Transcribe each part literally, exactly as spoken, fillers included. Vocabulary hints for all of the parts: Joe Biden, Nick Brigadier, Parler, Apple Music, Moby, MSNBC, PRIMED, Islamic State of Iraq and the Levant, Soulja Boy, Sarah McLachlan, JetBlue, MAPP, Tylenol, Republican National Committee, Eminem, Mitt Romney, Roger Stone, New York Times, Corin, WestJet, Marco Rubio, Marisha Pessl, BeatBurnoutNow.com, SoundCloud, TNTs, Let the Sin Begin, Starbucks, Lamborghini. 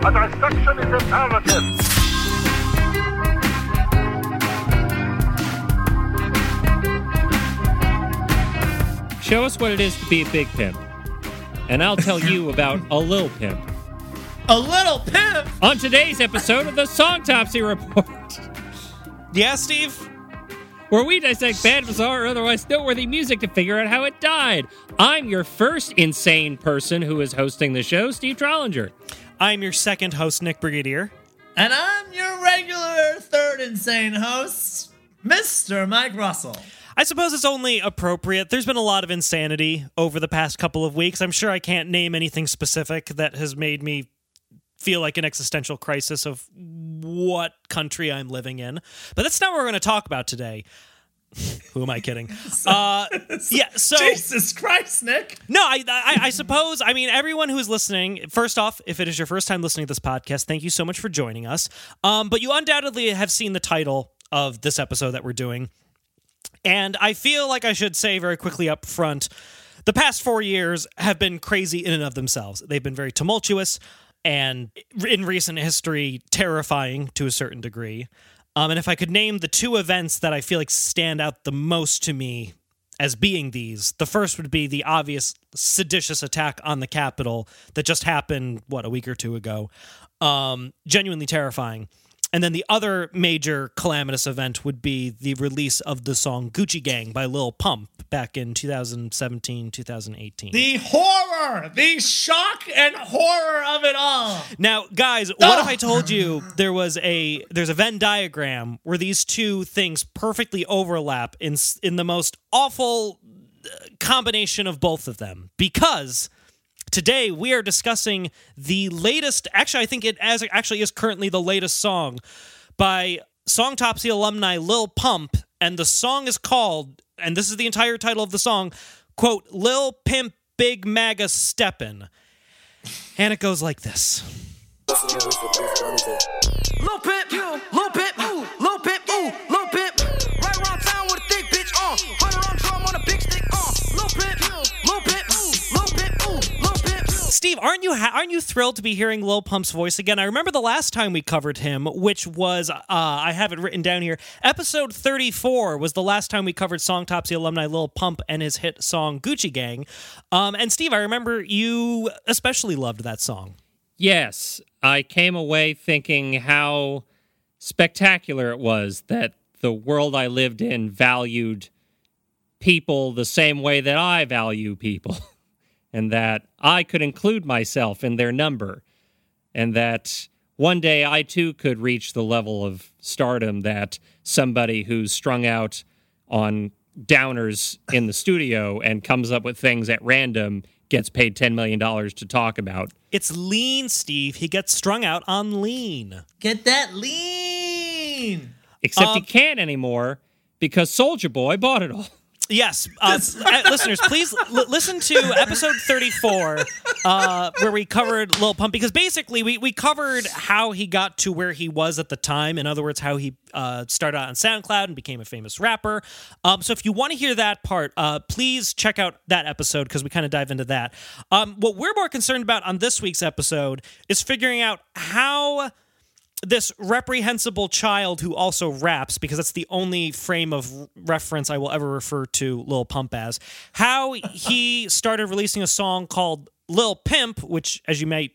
A dissection is imperative. Show us what it is to be a big pimp, and I'll tell you about a little pimp. A little pimp? On today's episode of the Songtopsy Report. Yeah, Steve? Where we dissect bad, bizarre, or otherwise noteworthy music to figure out how it died. I'm your first insane person who is hosting the show, Steve Trollinger. I'm your second host, Nick Brigadier. And I'm your regular third insane host, Mister Mike Russell. I suppose it's only appropriate. There's been a lot of insanity over the past couple of weeks. I'm sure I can't name anything specific that has made me feel like an existential crisis of what country I'm living in. But that's not what we're going to talk about today. Who am I kidding? Uh, yeah, so Jesus Christ, Nick. No, I, I, I suppose. I mean, everyone who is listening. First off, if it is your first time listening to this podcast, thank you so much for joining us. Um, but you undoubtedly have seen the title of this episode that we're doing. And I feel like I should say very quickly up front, the past four years have been crazy in and of themselves. They've been very tumultuous and, in recent history, terrifying to a certain degree. Um, and if I could name the two events that I feel like stand out the most to me as being these, the first would be the obvious seditious attack on the Capitol that just happened, what, a week or two ago. Um, genuinely terrifying. And then the other major calamitous event would be the release of the song Gucci Gang by Lil Pump back in twenty seventeen, twenty eighteen. The horror, the shock and horror of it all. Now, guys, what oh. if I told you there was a there's a Venn diagram where these two things perfectly overlap in in the most awful combination of both of them? Because today, we are discussing the latest, actually, I think it as it actually is currently the latest song by Songtopsy alumni Lil Pump, and the song is called, and this is the entire title of the song, quote, Lil Pimp Big MAGA Steppin'. And it goes like this. Lil Pimp, you, Lil Pimp, ooh, Lil Pimp, ooh, Lil Pimp, right around town with a thick bitch, uh, hunter on drum on a big stick, uh, Lil Pimp, you, Lil Pimp, ooh, Lil Pimp, ooh, Lil Pimp. Steve, aren't you ha- aren't you thrilled to be hearing Lil Pump's voice again? I remember the last time we covered him, which was, uh, I have it written down here, episode thirty-four was the last time we covered Songtopsy alumni Lil Pump and his hit song Gucci Gang. Um, and Steve, I remember you especially loved that song. Yes, I came away thinking how spectacular it was that the world I lived in valued people the same way that I value people. And that I could include myself in their number, and that one day I too could reach the level of stardom that somebody who's strung out on downers in the studio and comes up with things at random gets paid ten million dollars to talk about. It's lean, Steve. He gets strung out on lean. Get that lean! Except um, he can't anymore because Soulja Boy bought it all. Yes, uh, listeners, please l- listen to episode thirty-four, uh, where we covered Lil Pump, because basically we, we covered how he got to where he was at the time. In other words, how he uh, started out on SoundCloud and became a famous rapper. Um, so if you want to hear that part, uh, please check out that episode, because we kind of dive into that. Um, what we're more concerned about on this week's episode is figuring out how this reprehensible child who also raps, because that's the only frame of reference I will ever refer to Lil Pump as, how he started releasing a song called Lil Pimp, which, as you might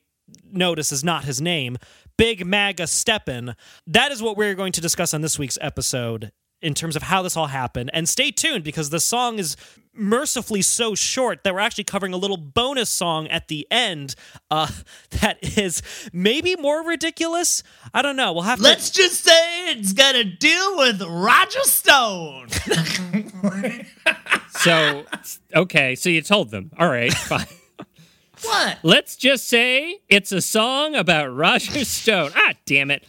notice, is not his name, Big MAGA Steppin'. That is what we're going to discuss on this week's episode in terms of how this all happened. And stay tuned, because the song is mercifully so short that we're actually covering a little bonus song at the end uh, that is maybe more ridiculous. I don't know. We'll have to... Let's just say it's got to deal with Roger Stone. So, okay, so you told them. All right, fine. What? Let's just say it's a song about Roger Stone. Ah, damn it.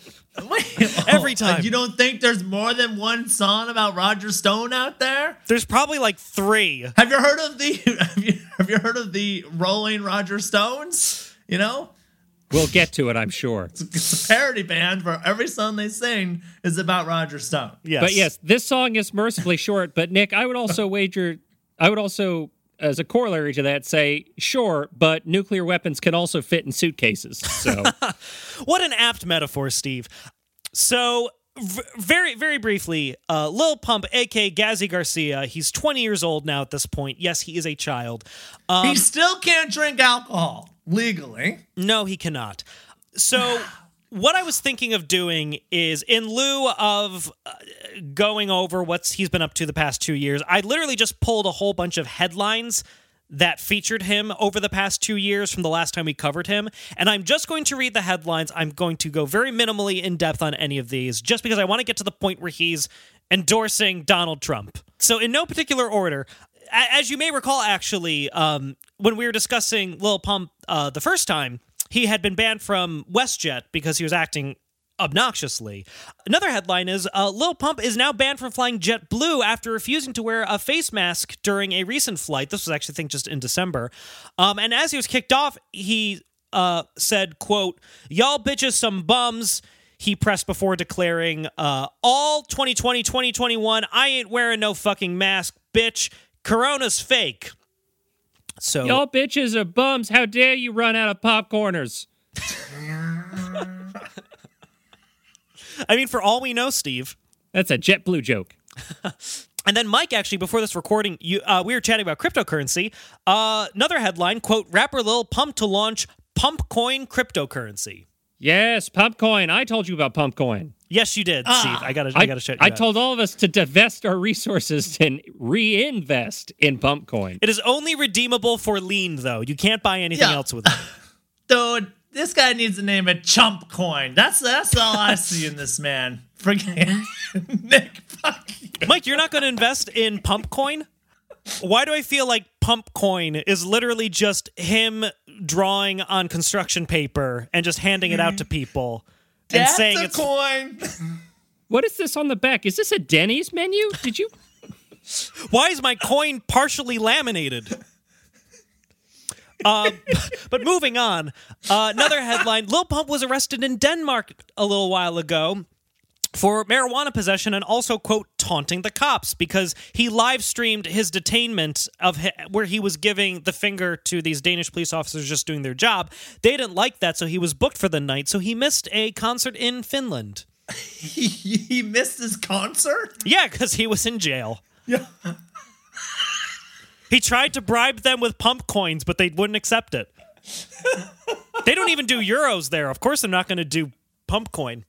Wait, every time. You don't think there's more than one song about Roger Stone out there? There's probably like three. Have you heard of the have you, have you heard of the Rolling Roger Stones? You know? We'll get to it, I'm sure. It's a, it's a parody band where every song they sing is about Roger Stone. Yes. But yes, this song is mercifully short, but Nick, I would also wager I would also as a corollary to that, say, sure, but nuclear weapons can also fit in suitcases. So, what an apt metaphor, Steve. So, v- very, very briefly, uh, Lil Pump, a k a. Gazzy Garcia, he's twenty years old now at this point. Yes, he is a child. Um, he still can't drink alcohol, legally. No, he cannot. So... What I was thinking of doing is, in lieu of uh, going over what he's been up to the past two years, I literally just pulled a whole bunch of headlines that featured him over the past two years from the last time we covered him, and I'm just going to read the headlines. I'm going to go very minimally in depth on any of these, just because I want to get to the point where he's endorsing Donald Trump. So in no particular order, as you may recall, actually, um, when we were discussing Lil Pump uh, the first time, he had been banned from WestJet because he was acting obnoxiously. Another headline is, uh, Lil Pump is now banned from flying JetBlue after refusing to wear a face mask during a recent flight. This was actually, I think, just in December. Um, and as he was kicked off, he uh, said, quote, "Y'all bitches some bums," he pressed before declaring, uh, "All twenty twenty, twenty twenty-one, I ain't wearing no fucking mask, bitch. Corona's fake." So, y'all bitches are bums. How dare you run out of popcorners? I mean, for all we know, Steve. That's a JetBlue joke. And then Mike, actually, before this recording, you uh, we were chatting about cryptocurrency. Uh, another headline, quote, "Rapper Lil Pump to launch PumpCoin cryptocurrency." Yes, PumpCoin. I told you about PumpCoin. Yes, you did, uh, Steve. I got to I got to shut you I out. Told all of us to divest our resources and reinvest in PumpCoin. It is only redeemable for lean, though. You can't buy anything yeah. else with it. Dude, this guy needs to name it Chump Coin. That's that's all I see in this man. Freaking Nick fucking. Mike, you're not going to invest in PumpCoin? Why do I feel like PumpCoin is literally just him drawing on construction paper and just handing it out to people? And that's saying a it's... coin. What is this on the back? Is this a Denny's menu? Did you? Why is my coin partially laminated? Uh, but moving on, uh, another headline: Lil Pump was arrested in Denmark a little while ago for marijuana possession and also, quote, taunting the cops, because he live streamed his detainment of his, where he was giving the finger to these Danish police officers just doing their job. They didn't like that, so he was booked for the night, so he missed a concert in Finland. he, he missed his concert? Yeah, because he was in jail. Yeah. He tried to bribe them with pump coins, but they wouldn't accept it. They don't even do euros there. Of course they're not going to do pump coin.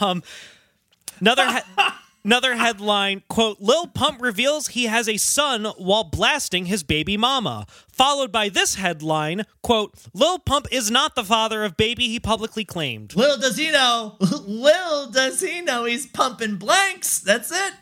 Um, another he- another headline, quote, "Lil Pump reveals he has a son while blasting his baby mama," followed by this headline, quote, "Lil Pump is not the father of baby he publicly claimed." Lil does he know, Lil does he know he's pumping blanks, that's it.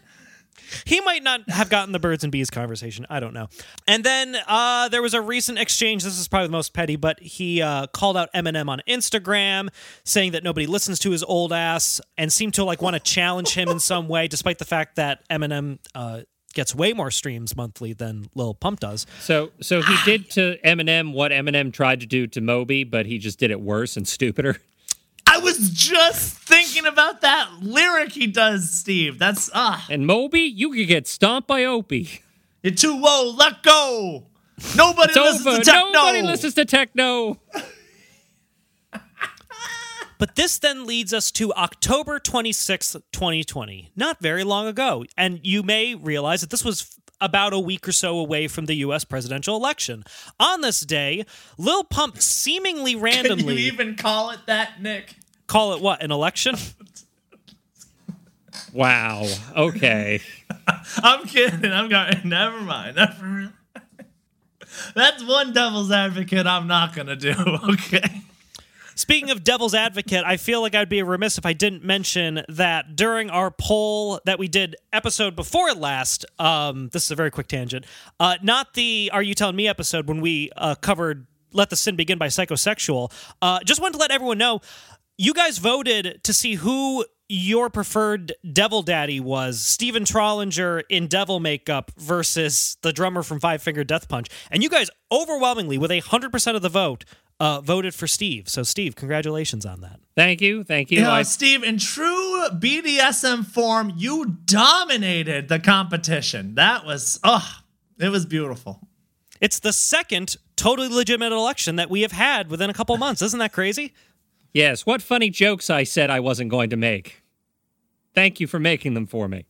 He might not have gotten the birds and bees conversation, I don't know. And then uh, there was a recent exchange, this is probably the most petty, but he uh, called out Eminem on Instagram, saying that nobody listens to his old ass, and seemed to like want to challenge him in some way, despite the fact that Eminem uh, gets way more streams monthly than Lil Pump does. So so he did to Eminem what Eminem tried to do to Moby, but he just did it worse and stupider. I was just thinking about that lyric he does, Steve. That's, ah. Uh. And Moby, you could get stomped by Opie. You're too low, let go. Nobody listens over. to techno. Nobody listens to techno. But this then leads us to October twenty-sixth, twenty twenty. Not very long ago. And you may realize that this was about a week or so away from the U S presidential election. On this day, Lil Pump seemingly randomly... Can you even call it that, Nick? Call it what, an election? Wow, okay. I'm kidding, I'm going, never mind, never mind. That's one devil's advocate I'm not going to do, okay? Speaking of devil's advocate, I feel like I'd be remiss if I didn't mention that during our poll that we did episode before last, um, this is a very quick tangent, uh, not the Are You Telling Me episode when we uh, covered Let the Sin Begin by Psychosexual, uh, just wanted to let everyone know, you guys voted to see who your preferred devil daddy was, Steven Trollinger in devil makeup versus the drummer from Five Finger Death Punch, and you guys overwhelmingly, with one hundred percent of the vote, Uh, voted for Steve. So, Steve, congratulations on that. Thank you. Thank you. you know, I... Steve, in true B D S M form, you dominated the competition. That was, oh, It was beautiful. It's the second totally legitimate election that we have had within a couple months. Isn't that crazy? Yes. What funny jokes I said I wasn't going to make. Thank you for making them for me.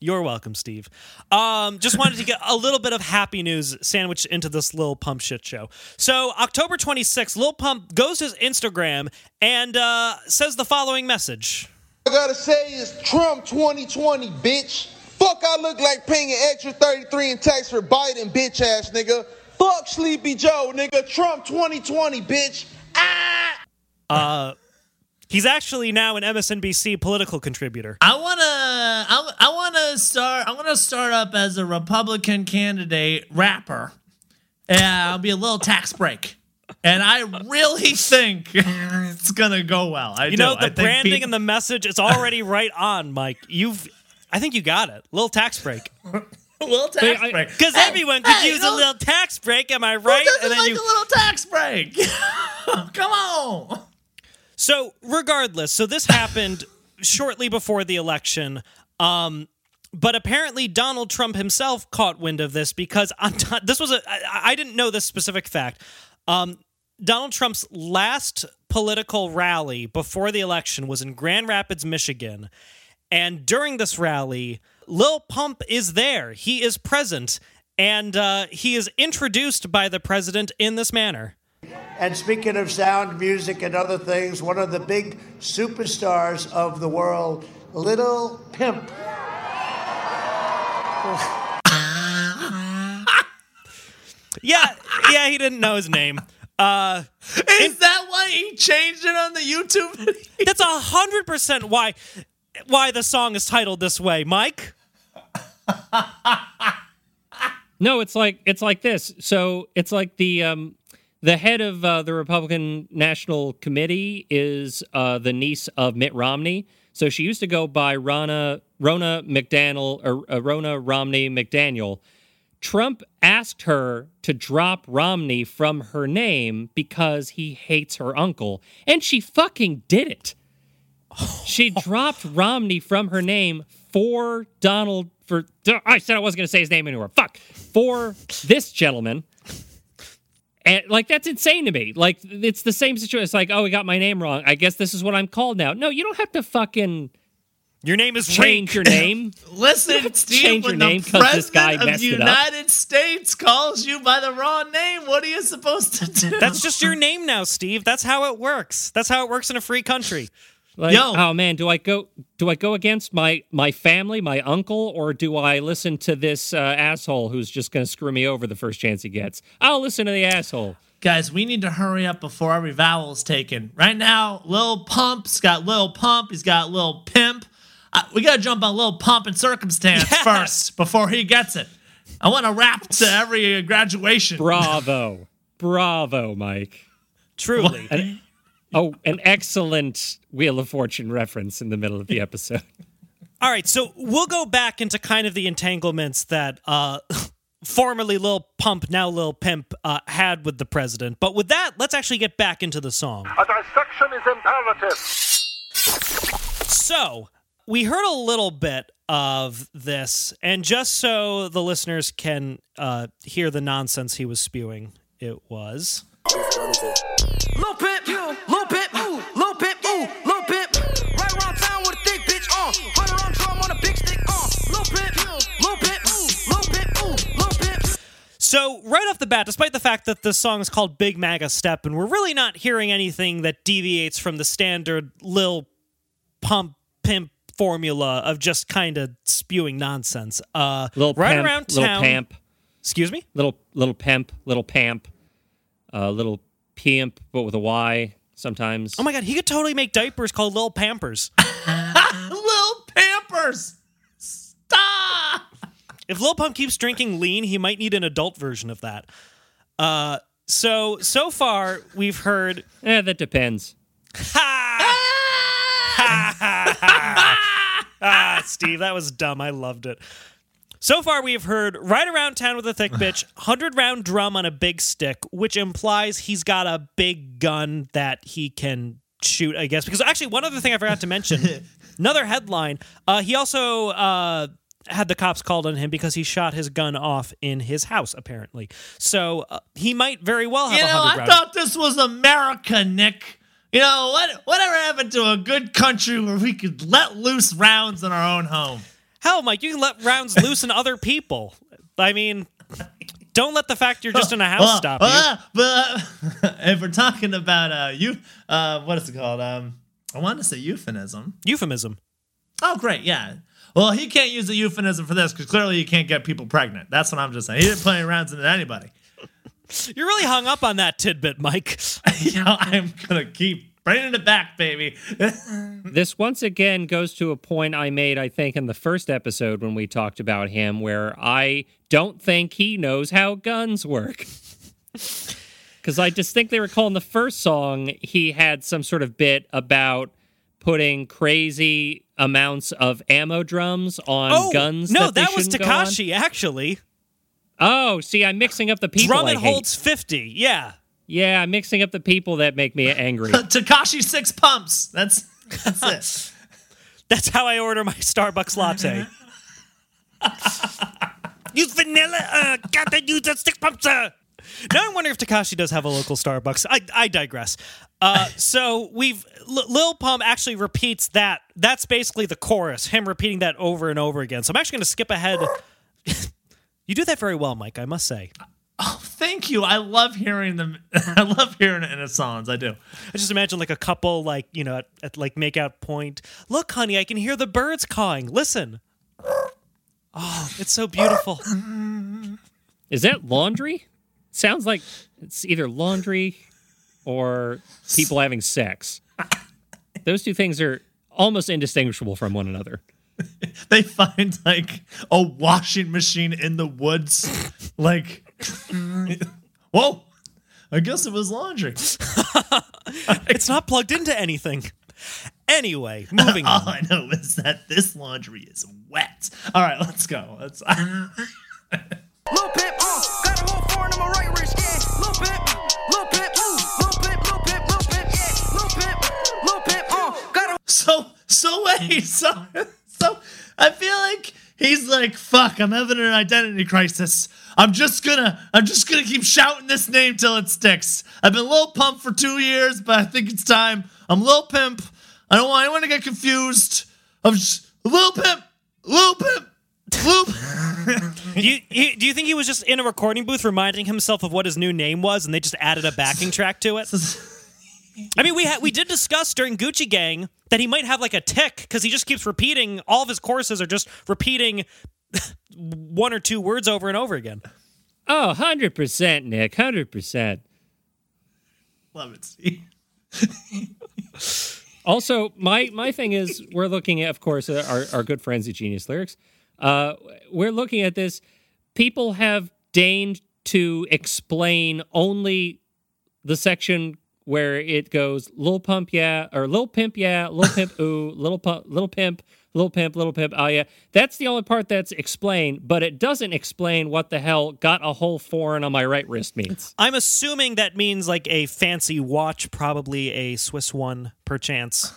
You're welcome, Steve. Um, just wanted to get a little bit of happy news sandwiched into this Lil Pump shit show. So October twenty-sixth, Lil Pump goes to his Instagram and uh, says the following message. I gotta say is Trump twenty twenty, bitch. Fuck, I look like paying an extra thirty-three in tax for Biden, bitch ass nigga. Fuck Sleepy Joe, nigga. Trump twenty twenty, bitch. Ah! Uh... He's actually now an M S N B C political contributor. I wanna, I, I wanna start, I wanna start up as a Republican candidate rapper, and I'll be a little tax break. And I really think it's gonna go well. I you do. know the I branding people- and the message is already right on, Mike. You've, I think you got it. Little tax break. A little tax I, break. Because hey, everyone could hey, use a little tax break. Am I right? Who doesn't and then like you- a little tax break. Come on. So regardless, so this happened shortly before the election, um, but apparently Donald Trump himself caught wind of this because on t- this was a I, I didn't know this specific fact. Um, Donald Trump's last political rally before the election was in Grand Rapids, Michigan, and during this rally, Lil Pump is there. He is present, and uh, he is introduced by the president in this manner. And speaking of sound, music, and other things, one of the big superstars of the world, Lil Pump. yeah, yeah, he didn't know his name. Uh, Is in, that why he changed it on the YouTube video? That's one hundred percent why, why the song is titled this way, Mike. No, it's like it's like this. So it's like the... Um, The head of uh, the Republican National Committee is uh, the niece of Mitt Romney. So she used to go by Ronna, Ronna McDaniel, or uh, Ronna Romney McDaniel. Trump asked her to drop Romney from her name because he hates her uncle. And she fucking did it. She dropped Romney from her name for Donald, for, I said I wasn't going to say his name anymore. Fuck. For this gentleman. And, like, that's insane to me. Like, it's the same situation. It's like, oh, we got my name wrong. I guess this is what I'm called now. No, you don't have to fucking... Your name is Change Rick. Your name. Listen, you Steve, change when your name the president this guy of the United States calls you by the wrong name, what are you supposed to do? That's just your name now, Steve. That's how it works. That's how it works in a free country. Like, Yo. oh, man, do I go Do I go against my, my family, my uncle, or do I listen to this uh, asshole who's just going to screw me over the first chance he gets? I'll listen to the asshole. Guys, we need to hurry up before every vowel is taken. Right now, Lil Pump's got Lil Pump. He's got Lil Pimp. Uh, we got to jump on Lil Pump and Circumstance yes! first before he gets it. I want to rap to every graduation. Bravo. Bravo, Mike. Truly. What? Oh, an excellent Wheel of Fortune reference in the middle of the episode. All right, so we'll go back into kind of the entanglements that uh, formerly Lil Pump, now Lil Pimp, uh, had with the president. But with that, let's actually get back into the song. A dissection is imperative. So, we heard a little bit of this, and just so the listeners can uh, hear the nonsense he was spewing, it was... Lil Pimp, Lil Pimp, ooh, Lil Pimp, ooh, Lil Pimp. Right round town with a thick bitch, uh. Hunter on drum on a big stick, uh. Lil Pimp, Lil Pimp, ooh, Lil Pimp, ooh, Lil Pimp. So right off the bat, despite the fact that this song is called Big MAGA Step, and we're really not hearing anything that deviates from the standard Lil Pump Pimp formula of just kind of spewing nonsense. Uh, Lil right Pimp, around town. Lil Pimp. Excuse me? Little Lil Pimp, Lil Pimp, uh, Lil Pimp, but with a Y sometimes. Oh my god, he could totally make diapers called Lil Pampers. Lil Pampers! Stop! If Lil Pump keeps drinking lean, he might need an adult version of that. Uh, so, so far, we've heard... Eh, that depends. Ha! Ha! Ha! Ha! Ah, Steve, that was dumb. I loved it. So far, we've heard right around town with a thick bitch, one hundred round drum on a big stick, which implies he's got a big gun that he can shoot, I guess. Because actually, one other thing I forgot to mention, another headline, uh, he also uh, had the cops called on him because he shot his gun off in his house, apparently. So uh, he might very well have a hundred round. You know, I thought this was America, Nick. You know, what? whatever happened to a good country where we could let loose rounds in our own home? Hell, Mike, you can let rounds loose in other people. I mean, don't let the fact you're just in a house uh, stop uh, you. Uh, but if we're talking about, uh, you, uh, what is it called? Um, I wanted to say euphemism. Euphemism. Oh, great, yeah. Well, he can't use a euphemism for this because clearly you can't get people pregnant. That's what I'm just saying. He didn't play any rounds into anybody. You're really hung up on that tidbit, Mike. You know, I'm going to keep bringing it back, baby. This once again goes to a point I made, I think, in the first episode when we talked about him, where I don't think he knows how guns work. Because I distinctly recall in the first song, he had some sort of bit about putting crazy amounts of ammo drums on oh, guns. No, that, that was Tekashi, actually. Oh, see, I'm mixing up the people. Drum I it hate. Holds fifty, yeah. Yeah, I'm mixing up the people that make me angry. Tekashi six pumps. That's that's it. That's how I order my Starbucks latte. Use vanilla. Uh, gotta use a six pumps. Uh. Now I wonder if Tekashi does have a local Starbucks. I, I digress. Uh, so we've L- Lil Pump actually repeats that. That's basically the chorus, him repeating that over and over again. So I'm actually going to skip ahead. You do that very well, Mike, I must say. Oh, thank you. I love hearing them. I love hearing it in his songs. I do. I just imagine like a couple, like, you know, at, at like makeout point. Look, honey, I can hear the birds cawing. Listen. Oh, it's so beautiful. Is that laundry? Sounds like it's either laundry or people having sex. Those two things are almost indistinguishable from one another. They find, like, a washing machine in the woods. Like, whoa, I guess it was laundry. It's not plugged into anything. Anyway, moving on. All I know is that this laundry is wet. All right, let's go. Let's... Lil Pimp, uh, got a whole foreign on my right wrist, yeah. Lil Pimp, Lil Pimp, Lil Pimp, Lil Pimp, Lil Pimp, yeah. Lil Pimp, Lil Pimp, uh, got a... So, so wait, so... So I feel like he's like, fuck, I'm having an identity crisis. I'm just gonna, I'm just gonna keep shouting this name till it sticks. I've been Lil Pump for two years, but I think it's time. I'm Lil Pimp. I don't want anyone to get confused. I'm just, Lil Pimp, Lil Pimp, Lil Pimp. you, you, do you think he was just in a recording booth reminding himself of what his new name was and they just added a backing track to it? I mean, we ha- we did discuss during Gucci Gang that he might have like a tick because he just keeps repeating. All of his choruses are just repeating one or two words over and over again. Oh, one hundred percent, Nick. one hundred percent. Love it, Steve. Also, my, my thing is we're looking at, of course, our, our good friends at Genius Lyrics. Uh, we're looking at this. People have deigned to explain only the section where it goes Lil Pump, yeah, or Lil Pimp, yeah, Lil Pimp, ooh, Lil Pump, Lil Pimp, Lil Pimp, Lil Pimp, oh yeah. That's the only part that's explained, but it doesn't explain what the hell got a whole foreign on my right wrist means. I'm assuming that means like a fancy watch, probably a Swiss one, perchance,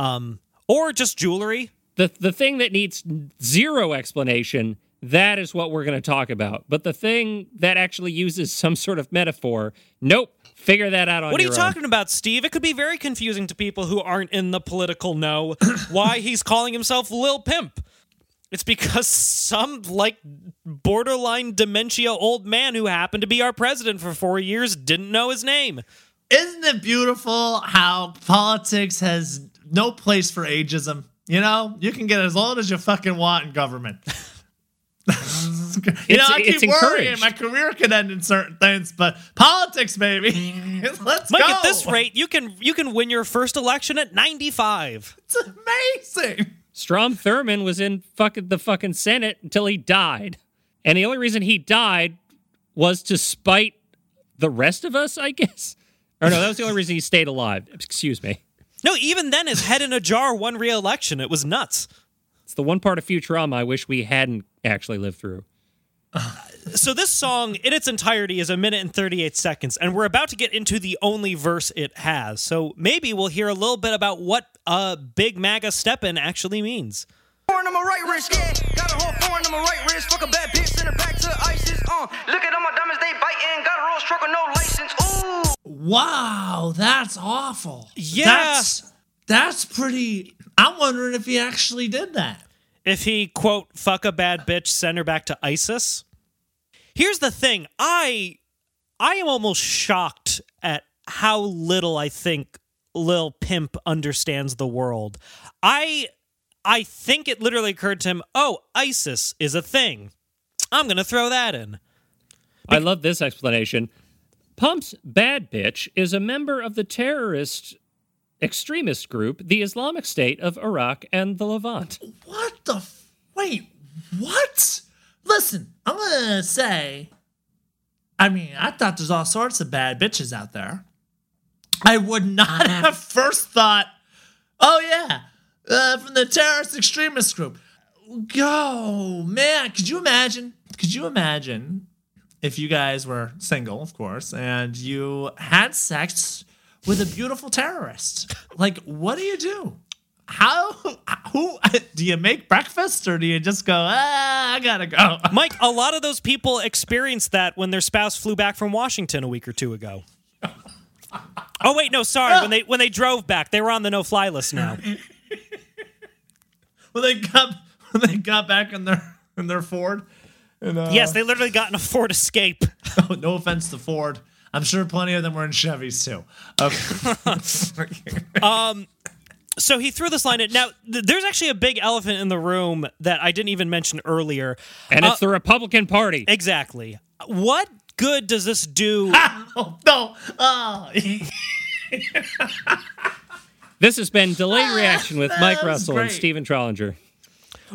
um, or just jewelry. The the thing that needs zero explanation, that is what we're going to talk about. But the thing that actually uses some sort of metaphor, nope. Figure that out on your own. What are you talking about, Steve? It could be very confusing to people who aren't in the political know why he's calling himself Lil Pimp. It's because some, like, borderline dementia old man who happened to be our president for four years didn't know his name. Isn't it beautiful how politics has no place for ageism? You know, you can get as old as you fucking want in government. You it's, know, I keep worrying my career could end in certain things, but politics, baby, let's Mike, go. At this rate, you can you can win your first election at ninety-five. It's amazing. Strom Thurmond was in fucking the fucking Senate until he died, and the only reason he died was to spite the rest of us, I guess. Or no, that was the only reason he stayed alive. Excuse me. No, even then, his head in a jar won re-election. It was nuts. It's the one part of Futurama I wish we hadn't actually lived through. So this song in its entirety is a minute and thirty-eight seconds, and we're about to get into the only verse it has. So maybe we'll hear a little bit about what a uh, big MAGA step-in actually means. Got a whole foreign on my right wrist, fuck a bad bitch, send her back to ISIS. Uh, look at all my diamonds, they biting, got a Rolls truck with no license. Ooh. Wow, that's awful. Yeah. That's, that's pretty. I'm wondering if he actually did that. If he, quote, fuck a bad bitch, send her back to ISIS. Here's the thing. I I am almost shocked at how little I think Lil Pimp understands the world. I I think it literally occurred to him, oh, ISIS is a thing. I'm going to throw that in. Be- I love this explanation. Pump's bad bitch is a member of the terrorist extremist group, the Islamic State of Iraq and the Levant. What the... F- Wait, what? Listen, I'm going to say... I mean, I thought there's all sorts of bad bitches out there. I would not have first thought, oh, yeah, uh, from the terrorist extremist group. Go, man, could you imagine? Could you imagine if you guys were single, of course, and you had sex with a beautiful terrorist? Like, what do you do? How, who, do you make breakfast or do you just go, ah, I gotta go? Mike, a lot of those people experienced that when their spouse flew back from Washington a week or two ago. Oh, wait, no, sorry. Oh. When they when they drove back, they were on the no-fly list now. Well, they got when they got back in their in their Ford. And, uh, yes, they literally got in a Ford Escape. Oh, no offense to Ford. I'm sure plenty of them were in Chevys, too. Okay. um... So he threw this line at. Now, th- there's actually a big elephant in the room that I didn't even mention earlier. And uh, it's the Republican Party. Exactly. What good does this do? Oh, no. Oh. This has been Delayed Reaction with Mike Russell great. and Steven Trollinger.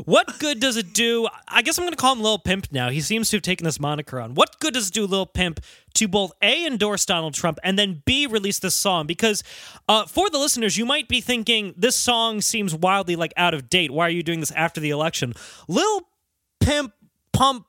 What good does it do? I guess I'm going to call him Lil Pimp now. He seems to have taken this moniker on. What good does it do, Lil Pimp, to both A, endorse Donald Trump, and then B, release this song? Because uh, for the listeners, you might be thinking, this song seems wildly, like, out of date. Why are you doing this after the election? Lil Pimp, Pump,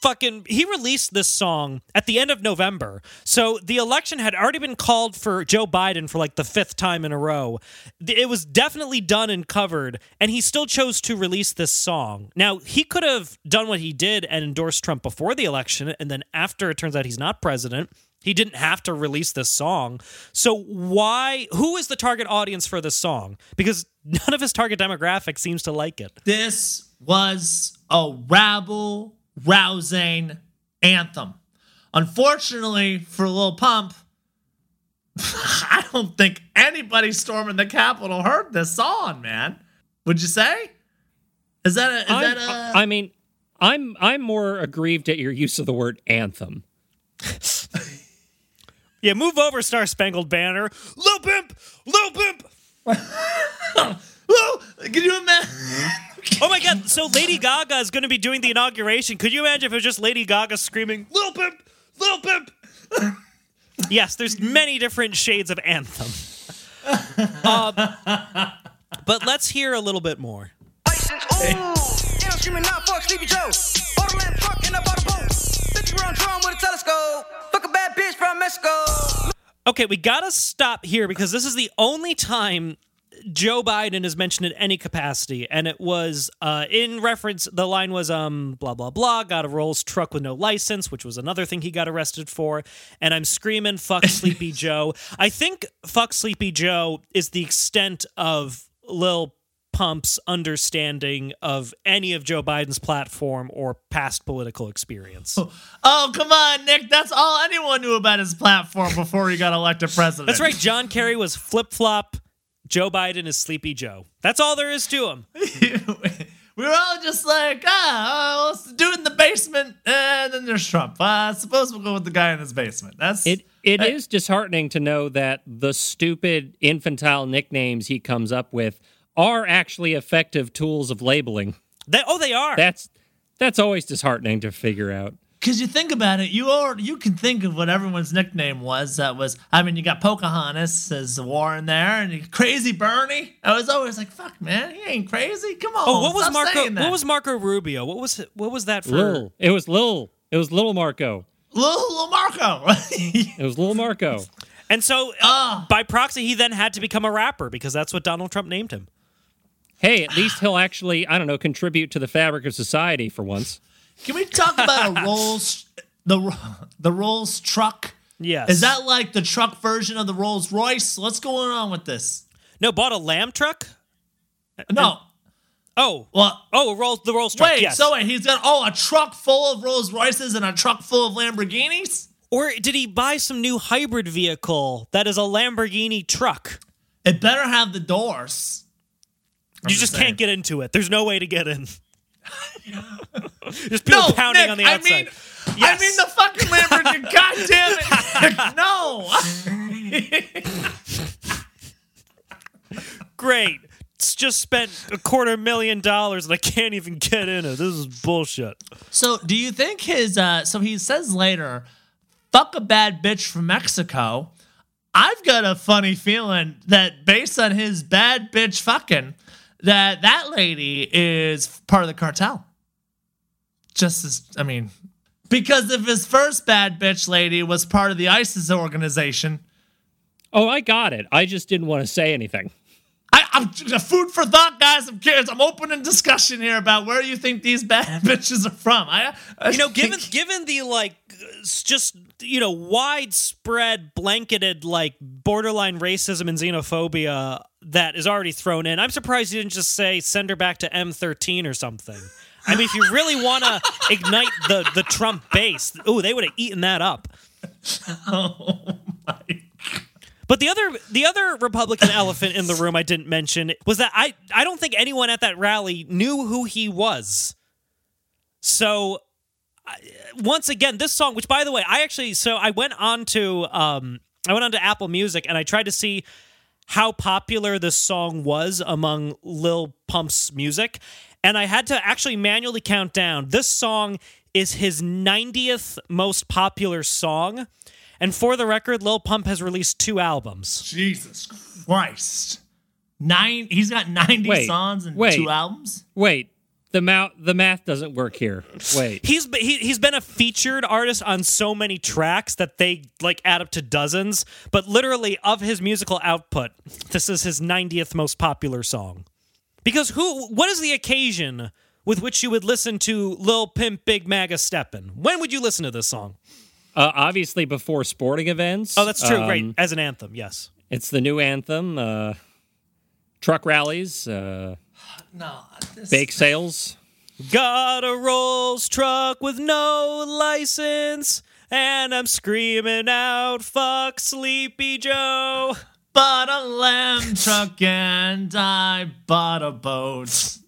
fucking... He released this song at the end of November. So the election had already been called for Joe Biden for, like, the fifth time in a row. It was definitely done and covered, and he still chose to release this song. Now, he could have done what he did and endorsed Trump before the election, and then after it turns out he's not president, he didn't have to release this song. So why... Who is the target audience for this song? Because none of his target demographic seems to like it. This was a rabble... rousing anthem. Unfortunately for Lil Pump, I don't think anybody storming the Capitol heard this song, man. Would you say? Is that a... Is that a... I mean, I'm I'm more aggrieved at your use of the word anthem. Yeah, move over, Star Spangled Banner. Lil Pimp! Lil Pimp! Whoa! Can you imagine? Oh my God! So Lady Gaga is going to be doing the inauguration. Could you imagine if it was just Lady Gaga screaming "Lil Pimp, Lil Pimp"? Yes, there's many different shades of anthem. Uh, but let's hear a little bit more. License, ooh, down streaming now, fuck Sleepy Joe. Waterman truck and I bought a boat. Fifty round drum with a telescope. Fuck a bad bitch from Mexico. Okay, we gotta stop here because this is the only time Joe Biden is mentioned in any capacity, and it was uh, in reference, the line was, um, blah, blah, blah, got a Rolls truck with no license, which was another thing he got arrested for, and I'm screaming, fuck Sleepy Joe. I think fuck Sleepy Joe is the extent of Lil Pump's understanding of any of Joe Biden's platform or past political experience. Oh, oh come on, Nick. That's all anyone knew about his platform before he got elected president. That's right. John Kerry was flip-flop. Joe Biden is Sleepy Joe. That's all there is to him. We were all just like, ah, let's do it in the basement, and then there's Trump. Uh, I suppose we'll go with the guy in his basement. That's it. It that, is disheartening to know that the stupid infantile nicknames he comes up with are actually effective tools of labeling. They, oh, they are. That's that's always disheartening to figure out. Because you think about it, you are, you can think of what everyone's nickname was. That was, I mean, you got Pocahontas as Warren there, and you, Crazy Bernie. I was always like, "Fuck, man, he ain't crazy." Come on. Oh, what was Marco? What was Marco Rubio? What was what was that for? Lil. It was Lil. It was Lil Marco. Lil, Lil Marco. It was Lil Marco. And so, uh, by proxy, he then had to become a rapper because that's what Donald Trump named him. Hey, at least he'll actually, I don't know, contribute to the fabric of society for once. Can we talk about a Rolls, the the Rolls truck? Yes. Is that like the truck version of the Rolls Royce? What's going on with this? No, bought a lamb truck? No. And, oh. Well, oh, Rolls, the Rolls truck, wait, yes. so wait, he's got, oh, a truck full of Rolls Royces and a truck full of Lamborghinis? Or did he buy some new hybrid vehicle that is a Lamborghini truck? It better have the doors. I'm you just saying. Can't get into it. There's no way to get in. There's people no, pounding Nick, on the outside. I mean, yes. I mean the fucking Lamborghini. God damn it. No. Great. It's just spent a quarter million dollars and I can't even get in it. This is bullshit. So do you think his, uh, so he says later, fuck a bad bitch from Mexico. I've got a funny feeling that based on his bad bitch fucking, that that lady is part of the cartel. Just as, I mean, because if his first bad bitch lady was part of the ISIS organization. Oh, I got it. I just didn't want to say anything. I, I'm food for thought, guys. I'm curious. I'm opening discussion here about where you think these bad bitches are from. I, I you know, given given the like, just you know, widespread, blanketed, like borderline racism and xenophobia that is already thrown in, I'm surprised you didn't just say send her back to M thirteen or something. I mean, if you really want to ignite the the Trump base, ooh, they would have eaten that up. Oh my God. But the other the other Republican elephant in the room I didn't mention was that I, I don't think anyone at that rally knew who he was. So, once again, this song, which, by the way, I actually... So, I went on to, um, I went on to Apple Music, and I tried to see how popular this song was among Lil Pump's music. And I had to actually manually count down. This song is his ninetieth most popular song. And for the record, Lil Pump has released two albums. Jesus Christ. Nine. He's got ninety wait, songs and wait, two albums? Wait. The, ma- the math doesn't work here. Wait. He's he, he's been a featured artist on so many tracks that they like add up to dozens. But literally, of his musical output, this is his ninetieth most popular song. Because who? What is the occasion with which you would listen to Lil Pimp Big MAGA Steppin'? When would you listen to this song? Uh, obviously before sporting events. Oh, that's true, um, right. As an anthem, yes. It's the new anthem. Uh, truck rallies. Uh, no. This... Bake sales. Got a Rolls truck with no license, and I'm screaming out, fuck Sleepy Joe. Bought a lamb truck and I bought a boat.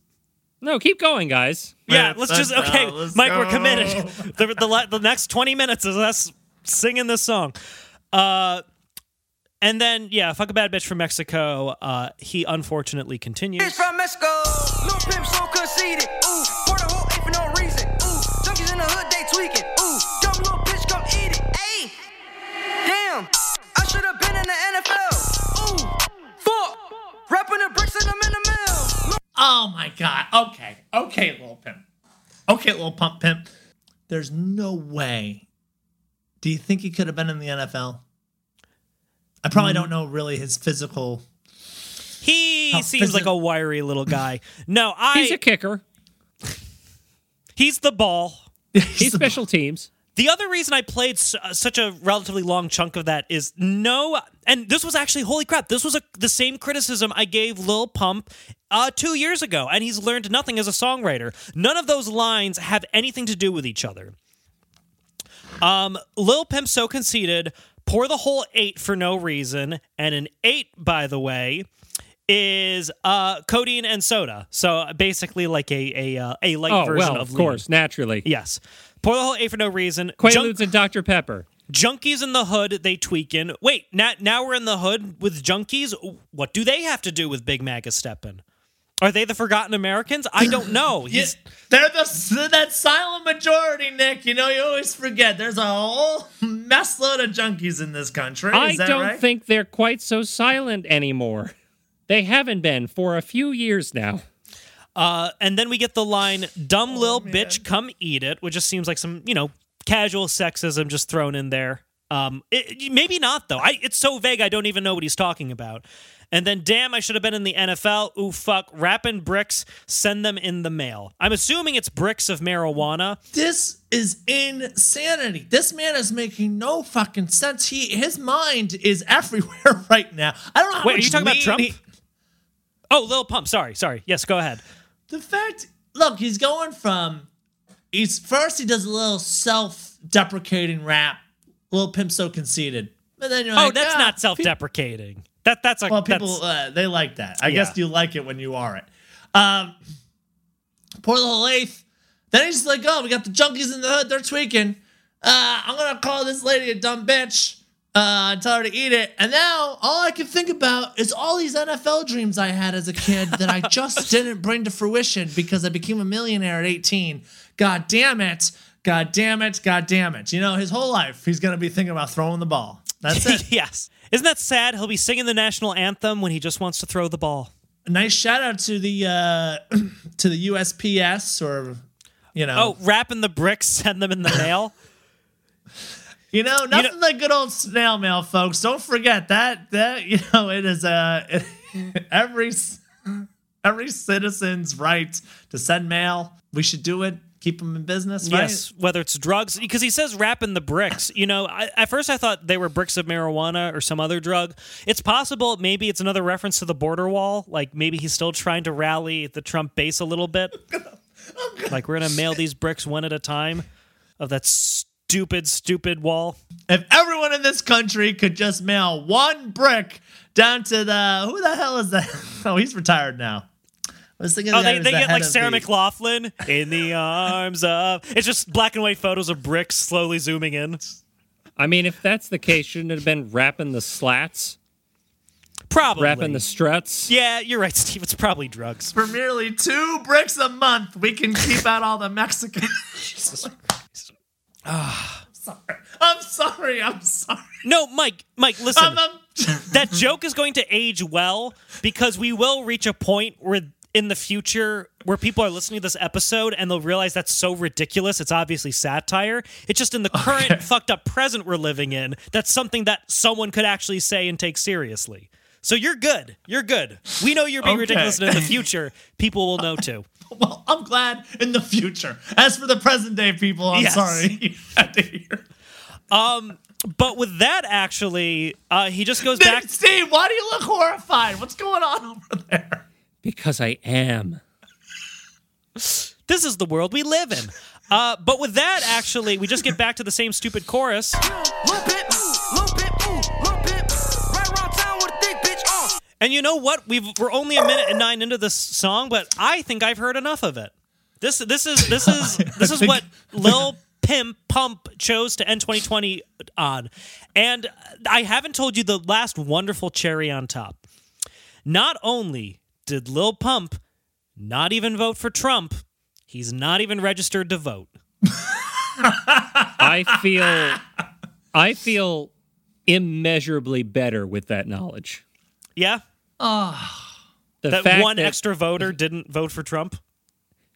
No, keep going, guys. Yeah, let's just, okay, let's Mike, go. We're committed. The, the, the next twenty minutes is us singing this song. Uh, and then, yeah, fuck a bad bitch from Mexico. Uh, he unfortunately continues. Bitch from Mexico. Little pimp so conceited. Ooh, for the whole eight for no reason. Ooh, junkies in the hood, they tweaking. Ooh, dumb little bitch, come eat it. Hey, damn, I should have been in the N F L. Ooh, fuck, rapping the bricks and I'm in the mill. Oh, my God. Okay. Okay, Lil Pimp. Okay, Lil Pump Pimp. There's no way. Do you think he could have been in the N F L? I probably mm. don't know really his physical... He oh, seems phys- like a wiry little guy. No, I... He's a kicker. He's the ball. He's, He's the special ball. Teams. The other reason I played su- such a relatively long chunk of that is no, and this was actually, holy crap, this was a, the same criticism I gave Lil Pump uh, two years ago, and he's learned nothing as a songwriter. None of those lines have anything to do with each other. Um, Lil Pimp So Conceited, Pour the Whole Eight for No Reason, and an eight, by the way, is uh, codeine and soda. So basically like a a, uh, a light oh, version well, of of course, lean. Naturally. Yes. Pour the Whole Eight for No Reason. Quaaludes Junk- and Doctor Pepper. Junkies in the hood, they tweakin'. Wait, now, now we're in the hood with junkies? What do they have to do with Big MAGA Steppin'? Are they the forgotten Americans? I don't know. Yeah, they're the that silent majority, Nick. You know, you always forget. There's a whole mess load of junkies in this country. Is I that don't right? think they're quite so silent anymore. They haven't been for a few years now. Uh, and then we get the line, dumb lil' oh, bitch, come eat it, which just seems like some, you know, casual sexism just thrown in there. Um, it, maybe not, though. I, it's so vague, I don't even know what he's talking about. And then, damn, I should have been in the N F L. Ooh, fuck. Rapping bricks. Send them in the mail. I'm assuming it's bricks of marijuana. This is insanity. This man is making no fucking sense. He His mind is everywhere right now. I don't know how Wait, much are you talking about Trump? He... Oh, Lil Pump. Sorry, sorry. Yes, go ahead. The fact... Look, he's going from... He's First, he does a little self-deprecating rap. Lil Pimp So Conceited. But then you're like, oh, that's ah, not self-deprecating. Pe- That that's a well, people uh, they like that. I yeah. guess you like it when you are it. Um, poor little Leif. Then he's like, "Oh, we got the junkies in the hood. They're tweaking. Uh, I'm gonna call this lady a dumb bitch uh, and tell her to eat it." And now all I can think about is all these N F L dreams I had as a kid that I just didn't bring to fruition because I became a millionaire at eighteen. God damn it! God damn it! God damn it! You know, his whole life he's gonna be thinking about throwing the ball. That's it. Yes. Isn't that sad? He'll be singing the national anthem when he just wants to throw the ball. A nice shout out to the uh, to the U S P S or, you know. Oh, wrapping the bricks, send them in the mail. You know, nothing you know, like good old snail mail, folks. Don't forget that that you know it is uh, it, every every citizen's right to send mail. We should do it. Keep them in business, right? Yes, whether it's drugs. Because he says wrapping the bricks. You know, I, at first I thought they were bricks of marijuana or some other drug. It's possible maybe it's another reference to the border wall. Like maybe he's still trying to rally the Trump base a little bit. I'm gonna, I'm gonna, like we're going to mail these bricks one at a time of that stupid, stupid wall. If everyone in this country could just mail one brick down to the... Who the hell is that? Oh, he's retired now. I was thinking oh, they, they get like Sarah the... McLachlan in the arms of... It's just black and white photos of bricks slowly zooming in. I mean, if that's the case, shouldn't it have been wrapping the slats? Probably. Wrapping the struts? Yeah, you're right, Steve. It's probably drugs. For merely two bricks a month, we can keep out all the Mexicans. Jesus Christ. Oh. Sorry. I'm sorry. I'm sorry. No, Mike, Mike, listen. Um, um... That joke is going to age well because we will reach a point where... in the future where people are listening to this episode and they'll realize that's so ridiculous. It's obviously satire. It's just in the current okay. fucked up present we're living in. That's something that someone could actually say and take seriously. So you're good. You're good. We know you're being okay. ridiculous, and in the future, people will know too. Well, I'm glad in the future. As for the present day people, I'm yes. sorry. You had to hear. Um, but with that, actually, uh, he just goes back. Steve, why do you look horrified? What's going on over there? Because I am. This is the world we live in. Uh, but with that, actually, we just get back to the same stupid chorus. And you know what? We've, we're only a minute and nine into this song, but I think I've heard enough of it. This this is this is this is what Lil Pimp Pump chose to end twenty twenty on. And I haven't told you the last wonderful cherry on top. Not only did Lil Pump not even vote for Trump? He's not even registered to vote. I feel I feel immeasurably better with that knowledge. Yeah? Oh, the that fact one that, extra voter didn't vote for Trump?